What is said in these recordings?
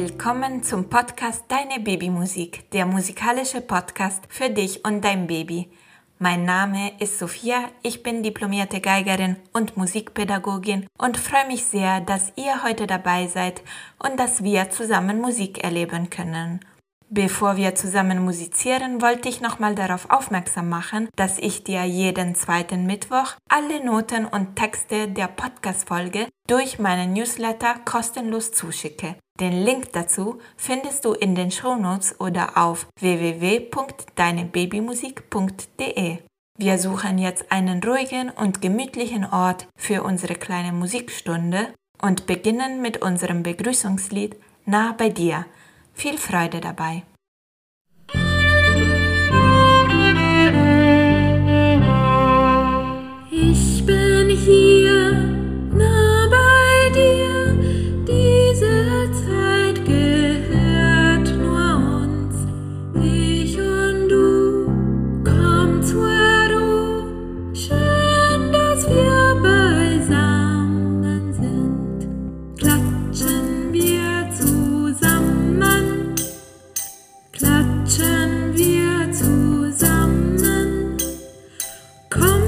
Willkommen zum Podcast Deine Babymusik, der musikalische Podcast für dich und dein Baby. Mein Name ist Sophia, ich bin diplomierte Geigerin und Musikpädagogin und freue mich sehr, dass ihr heute dabei seid und dass wir zusammen Musik erleben können. Bevor wir zusammen musizieren, wollte ich nochmal darauf aufmerksam machen, dass ich dir jeden zweiten Mittwoch alle Noten und Texte der Podcast-Folge durch meinen Newsletter kostenlos zuschicke. Den Link dazu findest du in den Shownotes oder auf www.deinebabymusik.de. Wir suchen jetzt einen ruhigen und gemütlichen Ort für unsere kleine Musikstunde und beginnen mit unserem Begrüßungslied Nah bei dir. Viel Freude dabei! Ich bin hier, nah bei dir, diese Zeit gehört nur uns. Ich und du, komm zur Ruhe, schön, dass wir beisammen sind. Klatschen wir zusammen, klatschen wir zusammen, komm.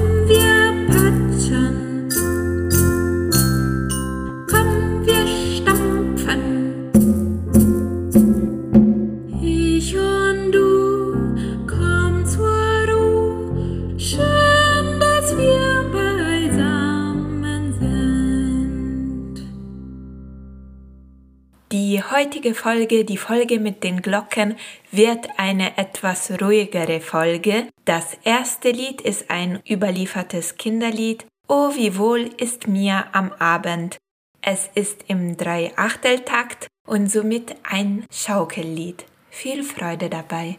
Die heutige Folge, die Folge mit den Glocken, wird eine etwas ruhigere Folge. Das erste Lied ist ein überliefertes Kinderlied. Oh, wie wohl ist mir am Abend. Es ist im 3/8-Takt und somit ein Schaukellied. Viel Freude dabei.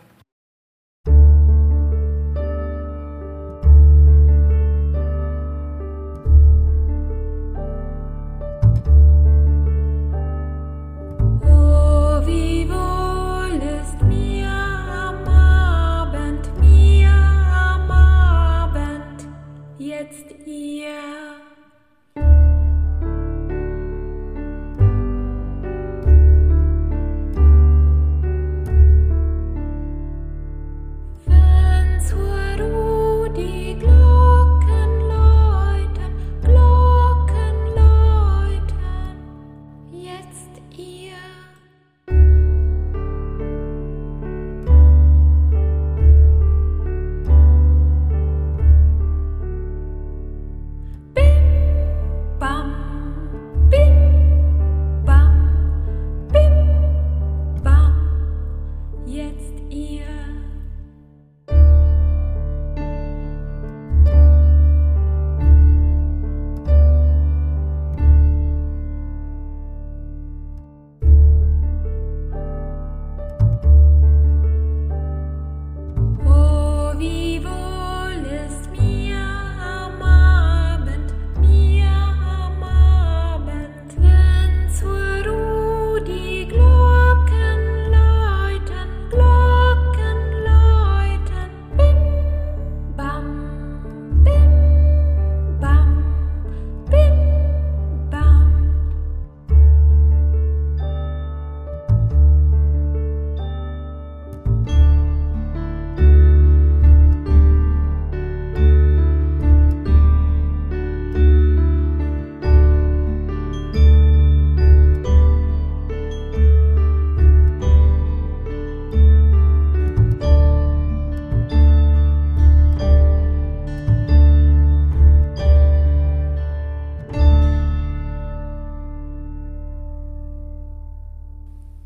Jetzt ihr.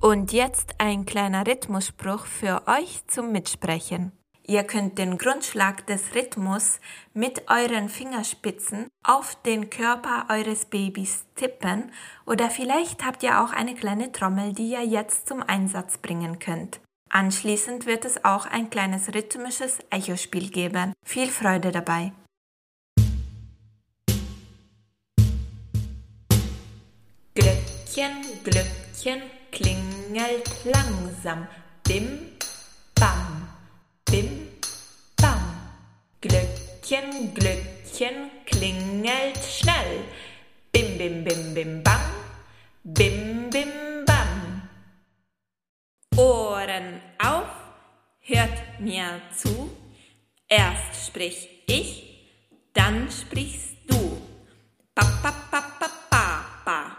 Und jetzt ein kleiner Rhythmusspruch für euch zum Mitsprechen. Ihr könnt den Grundschlag des Rhythmus mit euren Fingerspitzen auf den Körper eures Babys tippen oder vielleicht habt ihr auch eine kleine Trommel, die ihr jetzt zum Einsatz bringen könnt. Anschließend wird es auch ein kleines rhythmisches Echospiel geben. Viel Freude dabei! Glöckchen, Glöckchen, klingelt langsam, bim, bam, bim, bam. Glöckchen, Glöckchen, klingelt schnell, bim, bim, bim, bim, bam, bim, bim, bam. Hört mir zu, erst sprich ich, dann sprichst du. Pa pa pa pa pa pa.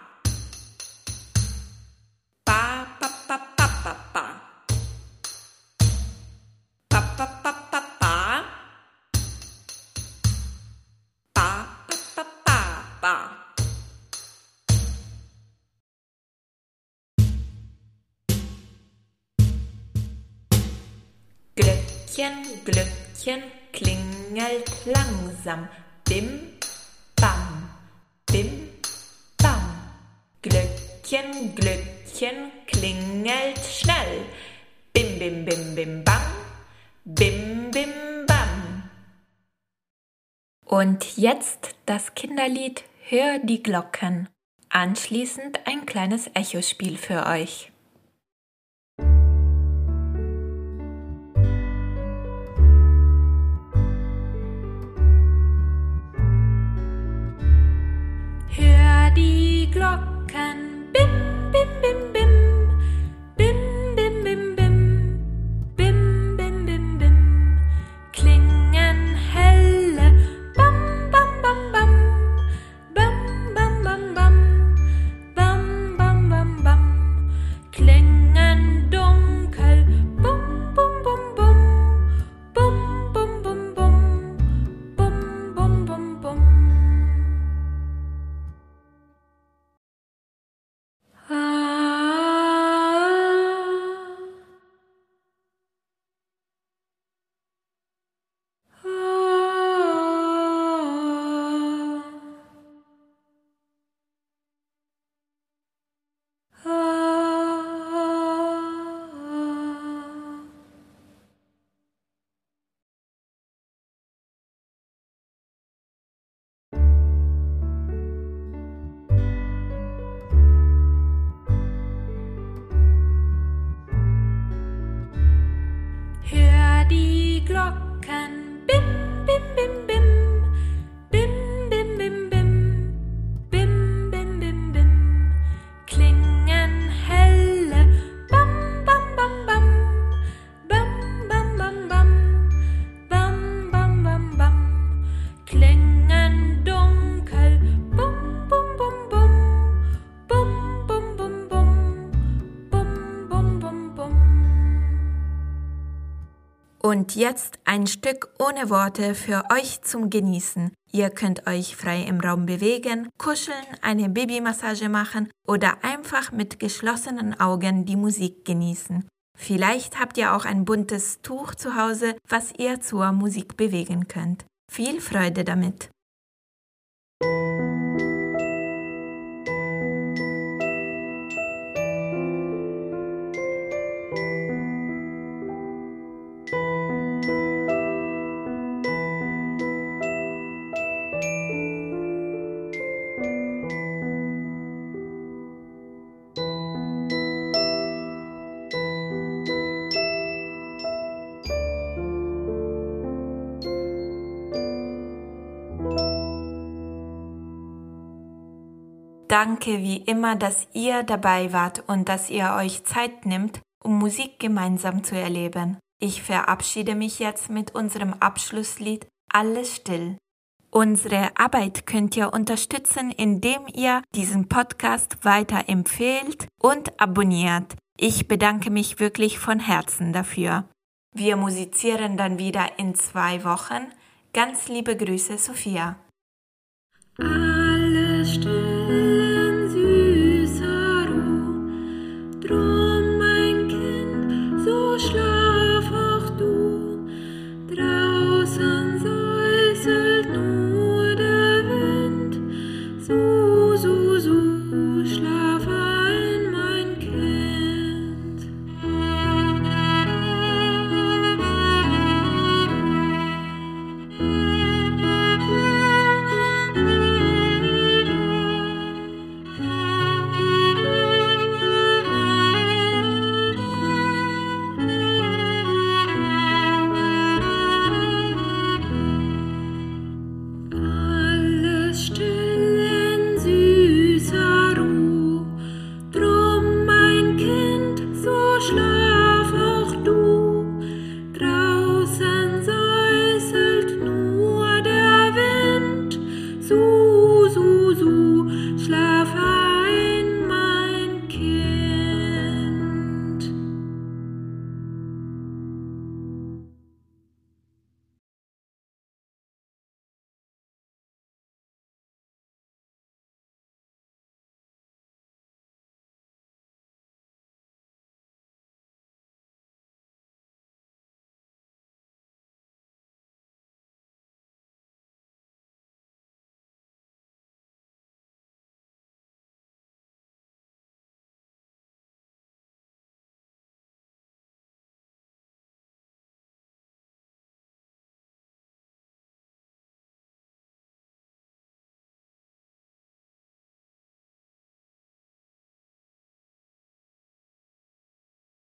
Pa pa pa pa pa pa. Pa pa pa pa pa. Pa pa pa pa pa. Glöckchen, Glöckchen, klingelt langsam, bim, bam, bim, bam. Glöckchen, Glöckchen, klingelt schnell, bim, bim, bim, bim, bam, bim, bim, bam. Und jetzt das Kinderlied Hör die Glocken. Anschließend ein kleines Echospiel für euch. Glocken, bim, bim, bim, bim, bim, bim, bim, bim, bim, bim, bim, bim, klingen helle, bam, bam, bam, bam, bam, bam, bam, bam, bam, bam, bam, bam, klingen dunkel, bum, bum, bum, bum, bum, bum, bum, bum, bum, bum, bum, bum. Glocken, bim, bim, bim, bim, bim, bim, bim, bim, bim, bim, bim, bim, klingen helle, bam, bam, bam, bam, bam, bam, bam, bam, bam, bam, bam, bam, klingen dunkel, bum, bum, bum, bum, bum, bum, bum, bum, bum, bum, bum, bum. Und jetzt ein Stück ohne Worte für euch zum Genießen. Ihr könnt euch frei im Raum bewegen, kuscheln, eine Babymassage machen oder einfach mit geschlossenen Augen die Musik genießen. Vielleicht habt ihr auch ein buntes Tuch zu Hause, was ihr zur Musik bewegen könnt. Viel Freude damit! Danke wie immer, dass ihr dabei wart und dass ihr euch Zeit nimmt, um Musik gemeinsam zu erleben. Ich verabschiede mich jetzt mit unserem Abschlusslied Alles still. Unsere Arbeit könnt ihr unterstützen, indem ihr diesen Podcast weiterempfehlt und abonniert. Ich bedanke mich wirklich von Herzen dafür. Wir musizieren dann wieder in 2 Wochen. Ganz liebe Grüße, Sophia.